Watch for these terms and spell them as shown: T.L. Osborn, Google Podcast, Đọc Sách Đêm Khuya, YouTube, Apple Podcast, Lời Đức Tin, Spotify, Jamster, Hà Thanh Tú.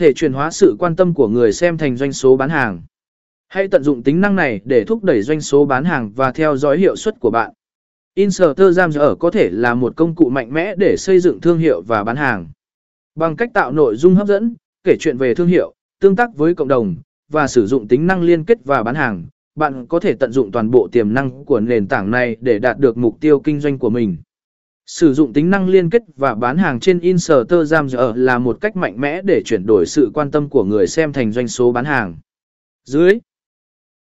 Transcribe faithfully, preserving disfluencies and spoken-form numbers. Thể chuyển hóa sự quan tâm của người xem thành doanh số bán hàng. Hãy tận dụng tính năng này để thúc đẩy doanh số bán hàng và theo dõi hiệu suất của bạn. Inserter Jamster có thể là một công cụ mạnh mẽ để xây dựng thương hiệu và bán hàng. Bằng cách tạo nội dung hấp dẫn, kể chuyện về thương hiệu, tương tác với cộng đồng và sử dụng tính năng liên kết và bán hàng, bạn có thể tận dụng toàn bộ tiềm năng của nền tảng này để đạt được mục tiêu kinh doanh của mình. Sử dụng tính năng liên kết và bán hàng trên Inserter Jamster là một cách mạnh mẽ để chuyển đổi sự quan tâm của người xem thành doanh số bán hàng. Dưới